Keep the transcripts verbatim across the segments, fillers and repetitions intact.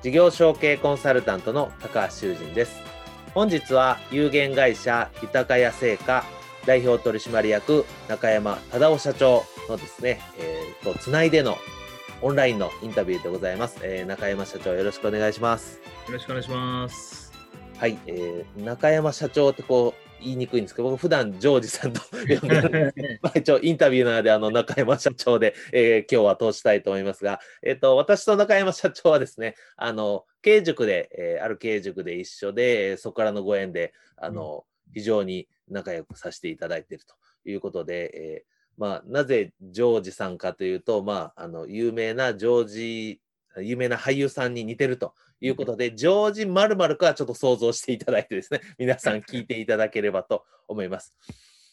事業承継コンサルタントの高橋修人です。本日は有限会社豊か屋製菓代表取締役中山忠夫社長のですね、えー、とつないでのオンラインのインタビューでございます。えー、中山社長、よろしくお願いします。よろしくお願いします。はい、えー、中山社長ってこう言いにくいんですけど、僕普段ジョージさんと呼んでるんですけど、まあ、一応インタビューなのであの中山社長で、えー、今日は通したいと思いますが、えーと、私と中山社長はですね、あの経営塾で、えー、ある経営塾で一緒で、そこからのご縁であの、うん、非常に仲良くさせていただいているということで、えーまあ、なぜジョージさんかというと、まあ、あの有名なジョージ有名な俳優さんに似てるということで、うん、ジョージ〇〇かちょっと想像していただいてですね、皆さん聞いていただければと思います、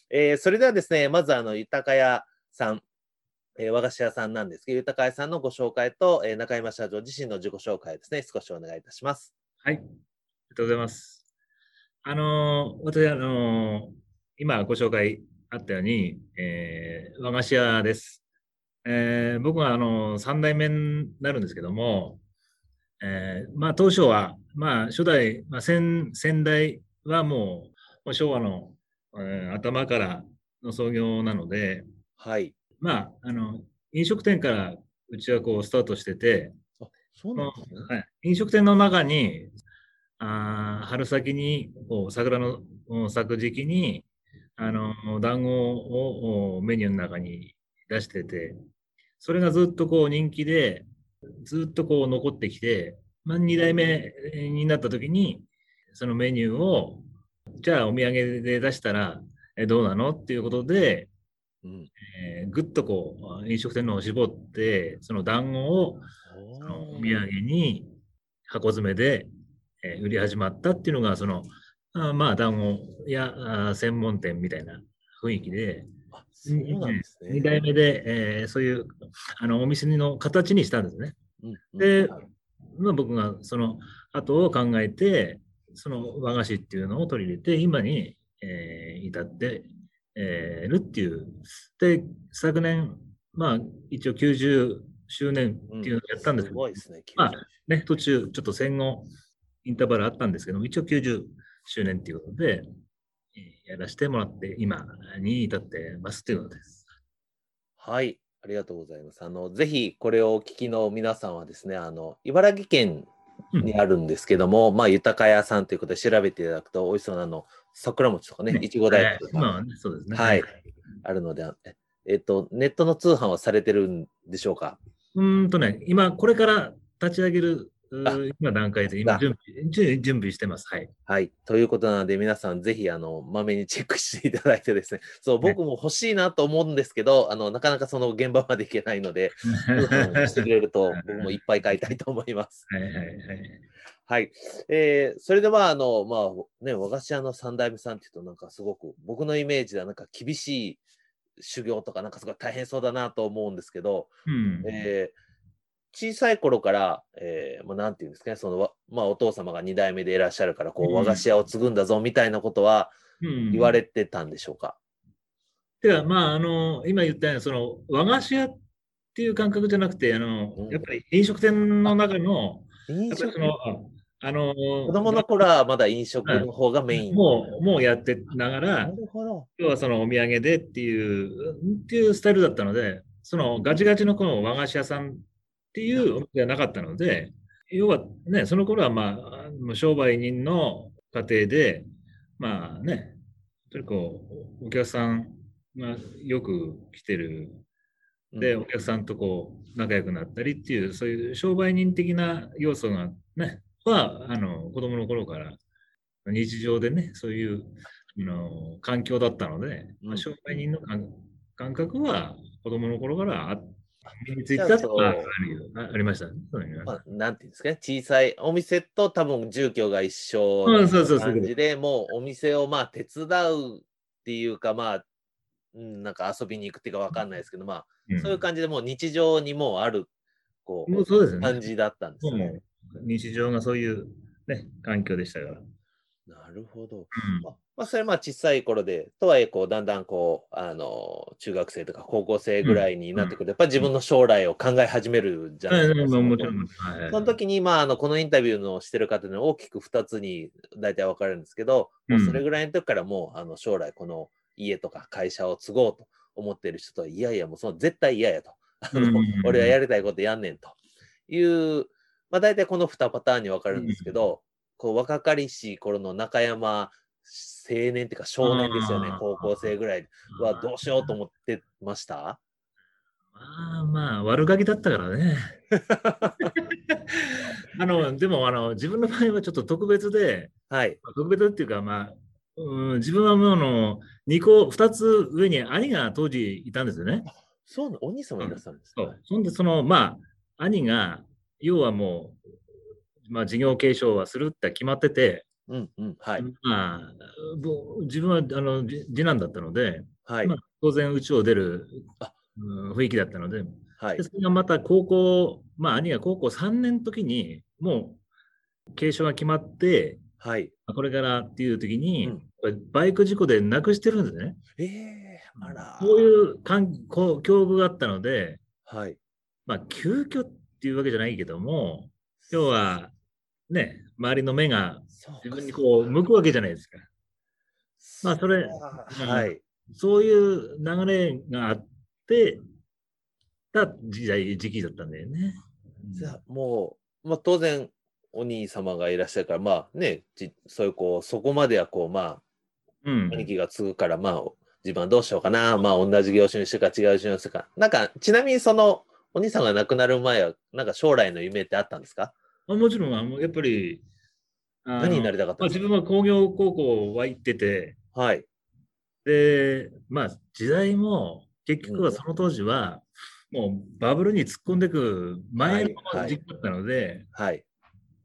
えー、それではですね、まずあの豊屋さん、えー、和菓子屋さんなんですけど、豊屋さんのご紹介と、えー、中山社長自身の自己紹介ですね、少しお願いいたします。はい、ありがとうございます。あのー、私、あのー、今ご紹介あったように、えー、和菓子屋です。えー、僕はあのさんだいめになるんですけども、えー、まあ当初は、まあ初代、まあ、先, 先代はも う, もう昭和の、えー、頭からの創業なので、はい、まああの飲食店からうちはこうスタートしてて、あ、そうなんですね。はい、飲食店の中にあ春先にこう桜の咲く時期にあの団子をメニューの中に出してて、それがずっとこう人気でずっとこう残ってきて、まあ、にだいめになった時にそのメニューをじゃあお土産で出したらどうなのっていうことで、うん、えー、ぐっとこう飲食店の方を絞って、その団子をそのお土産に箱詰めで売り始まったっていうのが、そのあまあ団子や専門店みたいな雰囲気で、あ、そうなんですね。に代目で、えー、そういうあのお店の形にしたんですね。うん、で、まあ、僕がその後を考えて、その和菓子っていうのを取り入れて今に、えー、至って、えー、るっていう。で、昨年まあ一応きゅうじゅっしゅうねんっていうのをやったんですけど、うん、すごいですね。まあね、途中ちょっと戦後インターバルあったんですけども、一応きゅうじゅっしゅうねんということでやらせてもらって今に至ってますということです。はい、ありがとうございます。あのぜひこれをお聞きの皆さんはですね、あの茨城県にあるんですけども、うん、まあ豊屋さんということで調べていただくと、美味しそうなの桜餅とかね、いちご大福とか、まあね、そうですね、はい、あるので、えっとネットの通販はされてるんでしょうか？うーんとね、今これから立ち上げる今段階で今準備、準備してます、はいはい、ということなので、皆さんぜひあのまめにチェックしていただいてですね、そう、僕も欲しいなと思うんですけど、ね、あのなかなかその現場まで行けないのでしてくれると僕もいっぱい買いたいと思いますはいはいはい、はい、えー、それではあの、まあね、和菓子屋の三代目さんっていうと、なんかすごく僕のイメージではなんか厳しい修行とかなんかすごい大変そうだなと思うんですけど、うん、えー小さい頃から、えー、まあ、なんていうんですかね、その、まあ、お父様がに代目でいらっしゃるから、こう、和菓子屋を継ぐんだぞ、みたいなことは言われてたんでしょうか？うんうん、では、まあ、あの、今言ったように、その、和菓子屋っていう感覚じゃなくて、あの、やっぱり飲食店の中の、うん、やっぱりその、あの、子供の頃はまだ飲食の方がメイン、うん、もう、もうやってながら、今日はそのお土産でっていう、っていうスタイルだったので、その、ガチガチのこの和菓子屋さん、っていうお店はなかったので、要はね、その頃はまあ商売人の過程で、まあね、とにかくお客さんがよく来てる、で、お客さんとこう仲良くなったりっていう、そういう商売人的な要素がね、はあの子供の頃から日常でね、そういうの環境だったので、まあ、商売人の感覚は子供の頃からあって、身についたとか あ, あ, ありましたね。まあ、なんていうんですかね、小さいお店と多分住居が一緒な感じで、もうお店をまあ手伝うっていうか、まあ、うん、なんか遊びに行くっていうかわかんないですけど、まあ、うん、そういう感じでもう日常にもうあるこ う, もうそうです、ね、感じだったんですよね。日常がそういう、ね、環境でしたから。なるほど。まあまあ、それはまあ小さい頃で、とはいえこうだんだんこうあの中学生とか高校生ぐらいになってくると、やっぱり自分の将来を考え始めるじゃないですか。うん、その時に、まあ、あのこのインタビューのしてる方に大きくふたつに大体分かれるんですけど、もうそれぐらいの時からもうあの将来この家とか会社を継ごうと思っている人と、いやいやもうその絶対嫌やと俺はやりたいことやんねんという、まあ、大体このにパターンに分かれるんですけど、こう若かりし頃の中山青年っていうか少年ですよね、高校生ぐらいはどうしようと思ってました？まあまあ悪ガキだったからねあのでもあの自分の場合はちょっと特別で、はい、特別っていうか、まあ、うん、自分はもうのにこふたつ上に兄が当時いたんですよね。そう、お兄様いらっしゃるんですか、ね、うん、そんでそのまあ兄が要はもうまあ、事業継承はするって決まってて、うんうん、はい、まあ、自分はあの次男だったので、はい、まあ、当然うちを出る雰囲気だったの で,、はい、でそれがまた高校、まあ、兄が高校さんねんの時にもう継承が決まって、はい、これからっていう時に、うん、バイク事故で亡くしてるんですね。えー、あら、こういうこう境遇があったので、はい、まあ、急遽っていうわけじゃないけども、要はね、周りの目が自分にこう向くわけじゃないですか。まあそれ、はい、そういう流れがあってた時代時期だったんだよね。じゃあもう、まあ、当然お兄様がいらっしゃるから、まあね、そういうこうそこまではこう、まあ、うん、兄貴が継ぐから、まあ自分はどうしようかな、まあ同じ業種にしてか違う業種にしてか、なんかちなみにそのお兄さんが亡くなる前はなんか将来の夢ってあったんですか？もちろん、やっぱり何になりたかったんですか？まあ、自分は工業高校は行ってて、はい、で、まあ時代も結局はその当時はもうバブルに突っ込んでいく前の時期だったので、はいはいはい、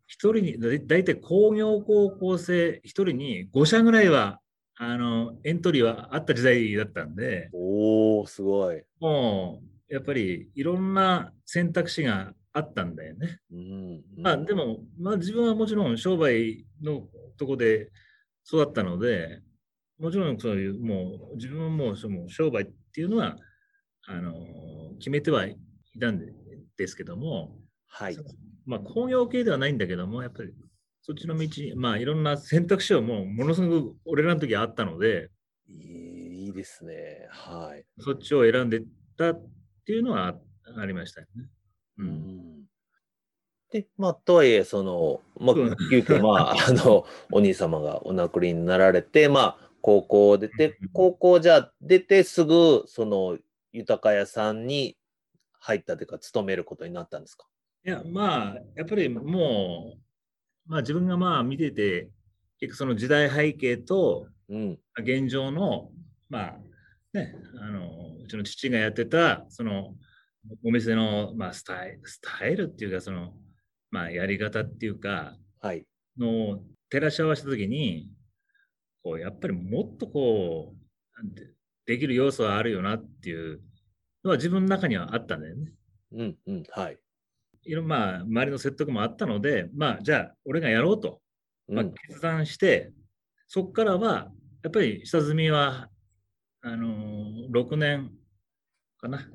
ひとりにだいたい工業高校生ひとりにご社ぐらいはあのエントリーはあった時代だったんで、おーすごい、もうやっぱりいろんな選択肢があったんだよね。うんうん、まあ、でも、まあ、自分はもちろん商売のとこで育ったので、もちろんそういうもう自分はもうその商売っていうのはあの決めてはいたんですけども、はい、まあ、工業系ではないんだけども、やっぱりそっちの道、まあ、いろんな選択肢をもうものすごく俺らの時あったので、いいですね、はい、そっちを選んでったっていうのは あ, ありましたよね。うん、で、まあ、とはいえその、まあ、急遽、まあ、あのお兄様がお亡くなりになられて、まあ、高校を出て、高校じゃあ出てすぐその豊屋さんに入ったというか勤めることになったんですか？いや、まあやっぱりもう、まあ、自分がまあ見てて結局その時代背景と、うん、現状のまあね、あのうちの父がやってたそのお店の、まあ、スタイル、スタイルっていうかその、まあ、やり方っていうかの照らし合わせた時に、こうやっぱりもっとこう で, できる要素はあるよなっていうのは自分の中にはあったんだよね。うんうん、はい。いろんな、まあ、周りの説得もあったので、まあじゃあ俺がやろうと、まあ、決断して、うん、そこからはやっぱり下積みはあのろくねんかな。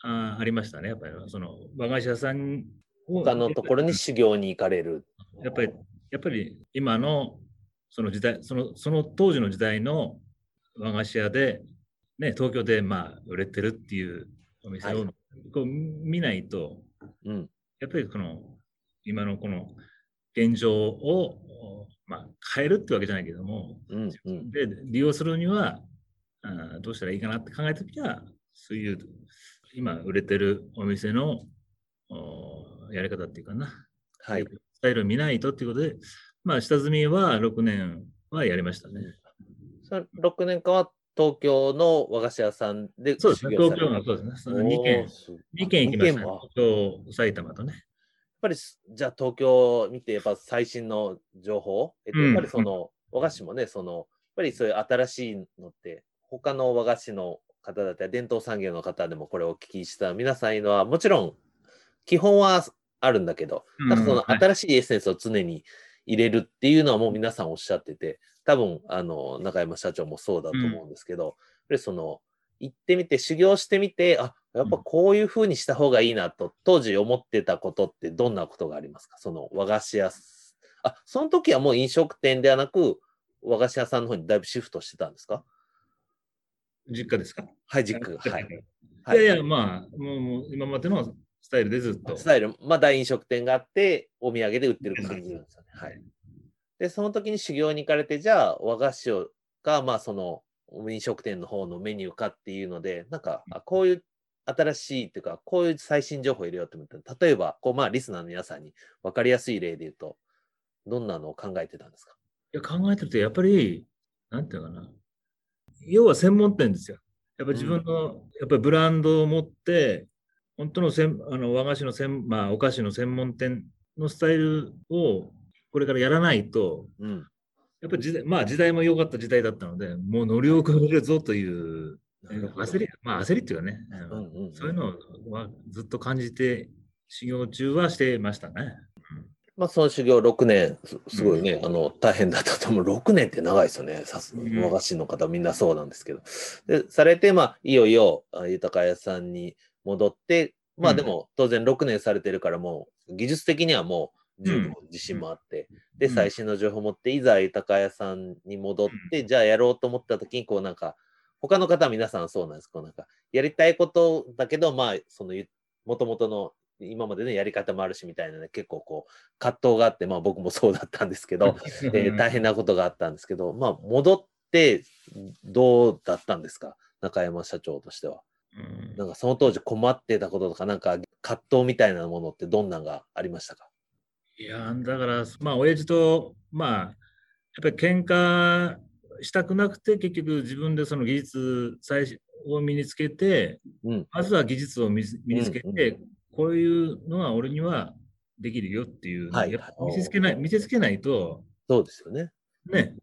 あ, ありましたね。やっぱりその和菓子屋さんを他のところに修行に行かれる。やっぱりやっぱり今のその時代、そのその当時の時代の和菓子屋でね、東京でまあ売れてるっていうお店をこう見ないと、はい、やっぱりこの今のこの現状をまあ、変えるってわけじゃないけども、うんうん、で利用するにはあどうしたらいいかなって考えたときは、そういう今売れてるお店のおやり方っていうかな、はい、スタイルを見ないとっていうことで、まあ、下積みはろくねんはやりましたね。ろくねんかんは東京の和菓子屋さんで修行される。そうですね、東京の、そうですね、そのにけん、にけん行きましたね、東京、埼玉とね。やっぱりじゃあ東京を見てやっぱ最新の情報、えっと、やっぱりその和菓子もね、そのやっぱりそういう新しいのって他の和菓子の方だったり伝統産業の方でもこれをお聞きした皆さんいうのはもちろん基本はあるんだけど、なんかその新しいエッセンスを常に入れるっていうのはもう皆さんおっしゃってて、多分あの中山社長もそうだと思うんですけど、うん、その行ってみて修行してみて、あやっぱこういう風にした方がいいなと当時思ってたことってどんなことがありますか？その和菓子屋、あその時はもう飲食店ではなく和菓子屋さんの方にだいぶシフトしてたんですか？実家ですか？はい、実家。はい。はい、いやいや、まあもう、もう今までのスタイルでずっと。スタイル、まあ大飲食店があってお土産で売ってる感じなんですよね。はい。でその時に修行に行かれて、じゃあ和菓子をか、まあその飲食店の方のメニューかっていうので、なんかこういう新しいというかこういう最新情報を入れようと思ったら、例えばこう、まあ、リスナーの皆さんに分かりやすい例で言うとどんなのを考えてたんですか？いや考えてるとやっぱりなんていうかな、要は専門店ですよ。やっぱり自分の、うん、やっぱりブランドを持って本当のせんあの和菓子のせん、まあ、お菓子の専門店のスタイルをこれからやらないと、うん、やっぱり時代、まあ、時代も良かった時代だったので、もう乗り遅れるぞという。焦り、まあ、焦りっていうかね、うんうんうん、そういうのはずっと感じて修行中はしてましたね。まあ、その修行ろくねん す, すごいね、うん、あの大変だったと思う。ろくねんって長いですよね、和菓子の方みんなそうなんですけど、でされて、まあ、いよいよ豊屋さんに戻って、まあでも当然ろくねんされてるからもう技術的にはもう十分自信もあって、うん、で最新の情報を持っていざ豊屋さんに戻って、うん、じゃあやろうと思った時にこうなんか他の方は皆さんそうなんです。こうなんかやりたいことだけど、まあそのもともとの今までのやり方もあるしみたいなね、結構こう葛藤があって、まあ僕もそうだったんですけど、えー、大変なことがあったんですけど、まあ戻ってどうだったんですか、中山社長としては。うん、なんかその当時困ってたこととか、なんか葛藤みたいなものってどんなのがありましたか？いやだからまあ親父とまあやっぱり喧嘩したくなくて、結局自分でその技術を身につけて、うん、まずは技術を身につけて、うんうん、こういうのは俺にはできるよっていう、はい、やっぱ見せつけない、見せつけないと、そうですよね。ね、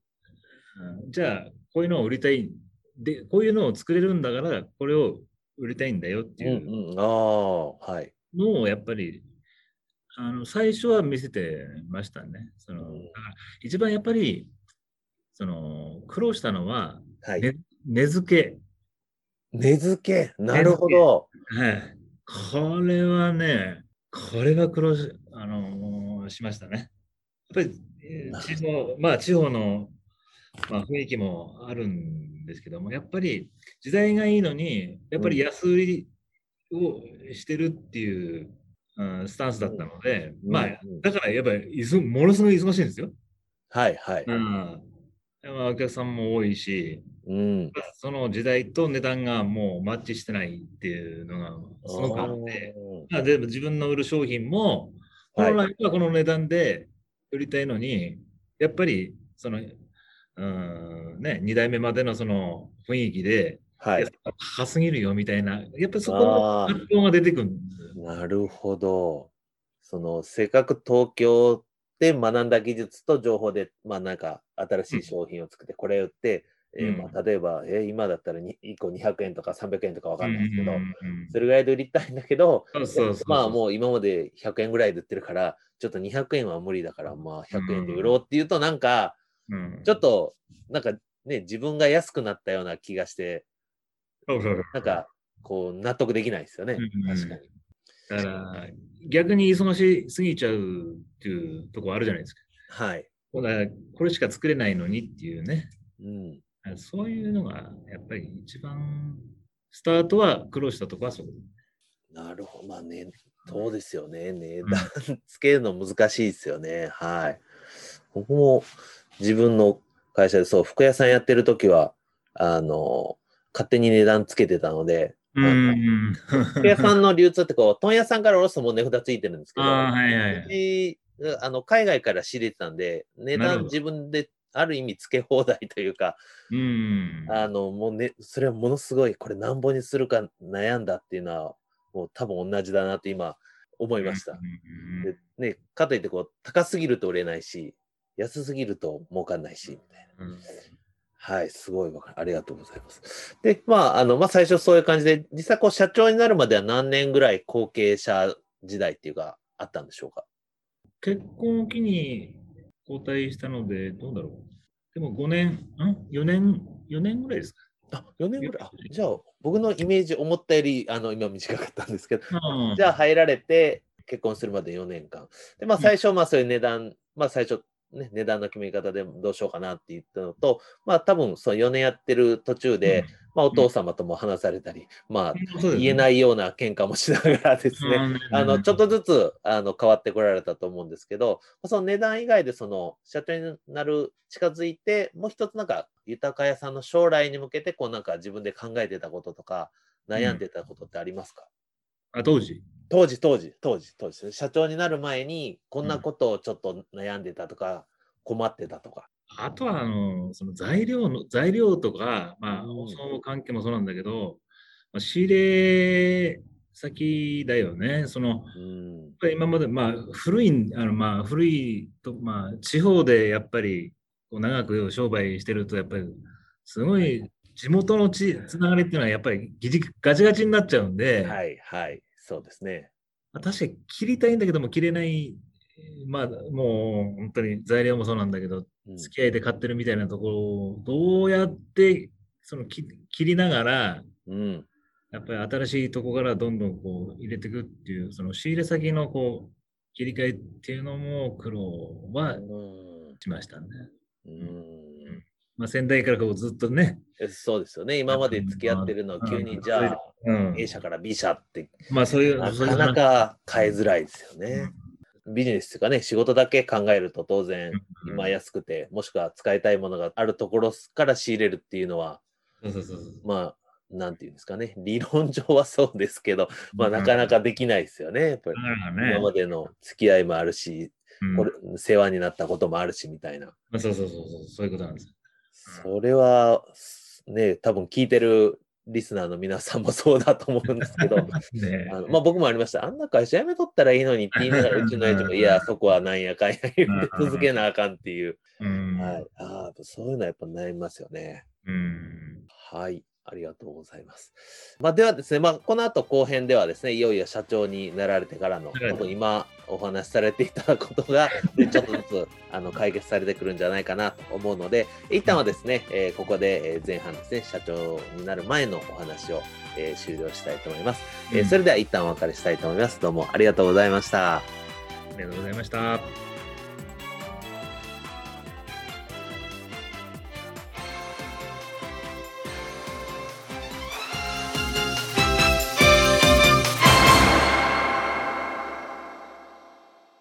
うん、じゃあこういうのを売りたいで、こういうのを作れるんだからこれを売りたいんだよっていうのをやっぱりあの最初は見せてましたね。その一番やっぱりその苦労したのは、はい、ね、根付け。根付け、なるほど。はい。これはね、これは苦労し、あのー、しましたね。やっぱり、えー、地方、まあ地方の、まあ、雰囲気もあるんですけども、やっぱり時代がいいのに、やっぱり安売りをしてるっていう、うん、スタンスだったので、うん、まあ、だからやっぱりものすごい忙しいんですよ。はいはい。うん、お客さんも多いし、うん、その時代と値段がもうマッチしてないっていうのがすごくあって、まあ、でも自分の売る商品も本来はこの値段で売りたいのに、はい、やっぱりその、うんね、に代目までのその雰囲気で、はい、高すぎるよみたいな、やっぱりそこの発想が出てくるんです。なるほど。そのせっかく東京で学んだ技術と情報で、まあなんか新しい商品を作ってこれ売って、うん、えー、まあ例えば、えー、今だったらいっこにひゃくえんとかさんびゃくえんとかわかんないですけど、うんうんうん、それぐらいで売りたいんだけど、そうそうそうそう、まあもう今までひゃくえんぐらいで売ってるからちょっとにひゃくえんは無理だから、まあひゃくえんで売ろうっていうとなんか、うん、ちょっとなんかね自分が安くなったような気がして、うん、なんかこう納得できないですよね、うんうん、確かに。だから逆に忙しすぎちゃうっていうところあるじゃないですか。はい。これしか作れないのにっていうね。うん。そういうのがやっぱり一番スタートは苦労したところはそこ。なるほど。まあね、そうですよね。値段つけるの難しいですよね。はい。僕も自分の会社でそう服屋さんやってる時はあの勝手に値段つけてたので、うん、服屋さんの流通ってこう問屋さんからおろすともう値札ついてるんですけど、あ、はいはい、私あの海外から仕入れてたんで値段自分である意味つけ放題というか、うん、あのもうね、それはものすごいこれ何本にするか悩んだっていうのはもう多分同じだなって今思いました、うんでね、かといってこう高すぎると売れないし安すぎると儲かんないしみたいな、うん、はいすごいわかる、ありがとうございます。でまああの、まあ、最初そういう感じで実際こう社長になるまでは何年ぐらい後継者時代っていうかあったんでしょうか。結婚を機に交代したのでどうだろう、でもごねんんよねんよねんぐらいですか。あよねんぐらい、あじゃあ僕のイメージ思ったよりあの今短かったんですけど、うん、じゃあ入られて結婚するまでよねんかんで、まあ、最初まあそういう値段、うん、まあ最初ね、値段の決め方でどうしようかなって言ったのと、まあ多分そのよねんやってる途中で、うんまあ、お父様とも話されたり、うん、まあ、うん、言えないような喧嘩もしながらですね、うん、あのちょっとずつあの変わってこられたと思うんですけど、その値段以外でその社長になる近づいてもう一つなんか豊か屋さんの将来に向けてこうなんか自分で考えてたこととか悩んでたことってありますか。うん、あ当時当時当時当時当時社長になる前にこんなことをちょっと悩んでたとか困ってたとか、うん、あとはあのその材料の材料とかまあ保存関係もそうなんだけど、まあ、仕入れ先だよね。その、うん、今までまあ古いあのまあ古いとまあ地方でやっぱりこう長く商売してるとやっぱりすごい地元のつながりっていうのはやっぱりギジガチガチになっちゃうんで、はいはい。そうですね、確かに切りたいんだけども切れない、まあ、もう本当に材料もそうなんだけど、うん、付き合いで買ってるみたいなところをどうやってその切りながら、うん、やっぱり新しいとこからどんどんこう入れていくっていうその仕入れ先のこう切り替えっていうのも苦労はしましたね。うんうんまあ、先代からこうずっとねそうですよね、今まで付き合ってるのを急にじゃあ、うん、A 社から B 社って、まあ、そういうなかなか変えづらいですよね、うん、ビジネスとかね仕事だけ考えると当然今安くてもしくは使いたいものがあるところから仕入れるっていうのは、うん、まあなんていうんですかね理論上はそうですけど、まあ、なかなかできないですよねやっぱり、うん、今までの付き合いもあるし、うん、これ世話になったこともあるしみたいな、うん、そうそうそうそうそういうことなんです。それはね多分聞いてるリスナーの皆さんもそうだと思うんですけどねあの、まあ、僕もありました。あんな会社辞めとったらいいのにって言いながらうちの親父もいやそこはなんやかんや言って続けなあかんっていう、うんはい、あそういうのはやっぱ悩みますよね。うんはいありがとうございます。まあ、ではですね、まあ、この後後編ではですねいよいよ社長になられてからの多分今お話しされていたことがちょっとずつあの解決されてくるんじゃないかなと思うので一旦はですね、えー、ここで前半ですね社長になる前のお話を、えー、終了したいと思います、うんえー、それでは一旦お別れしたいと思います。どうもありがとうございました。ありがとうございました。